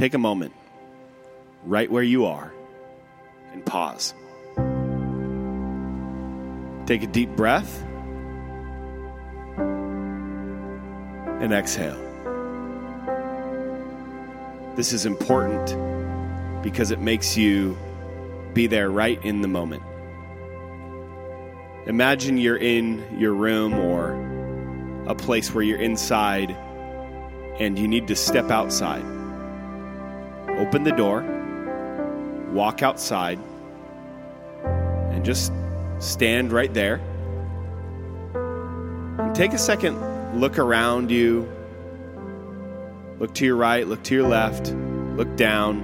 take a moment right where you are and pause. Take a deep breath and exhale. This is important because it makes you be there right in the moment. Imagine you're in your room or a place where you're inside and you need to step outside. Open the door, walk outside, and just stand right there. And take a second, look around you. Look to your right, look to your left, look down,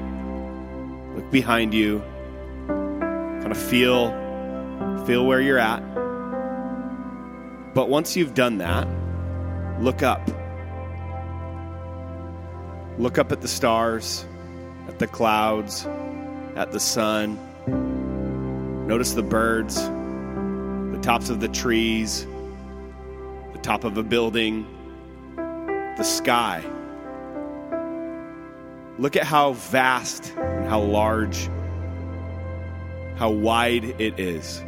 look behind you. Kind of feel where you're at. But once you've done that, look up. Look up at the stars, at the clouds, at the sun. Notice the birds, the tops of the trees, the top of a building, the sky. Look at how vast and how large, how wide it is.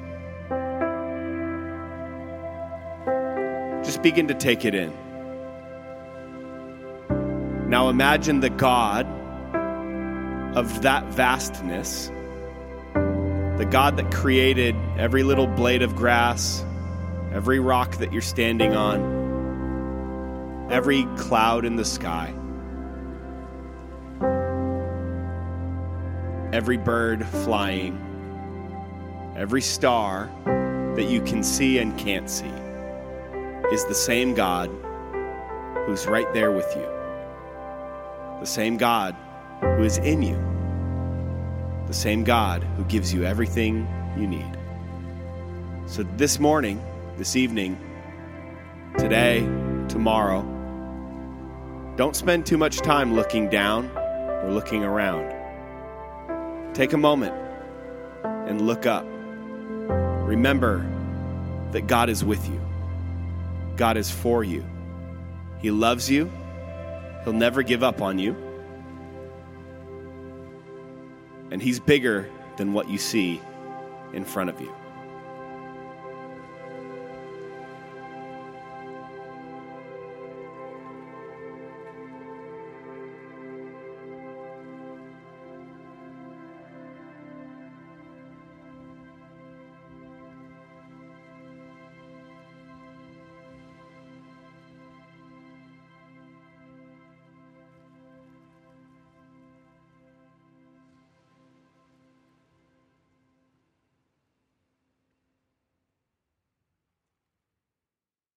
Just begin to take it in. Now imagine the God of that vastness, the God that created every little blade of grass, every rock that you're standing on, every cloud in the sky, every bird flying, every star that you can see and can't see is the same God who's right there with you. The same God who is in you. The same God who gives you everything you need. So this morning, this evening, today, tomorrow, don't spend too much time looking down or looking around. Take a moment and look up. Remember that God is with you. God is for you. He loves you. He'll never give up on you. And He's bigger than what you see in front of you.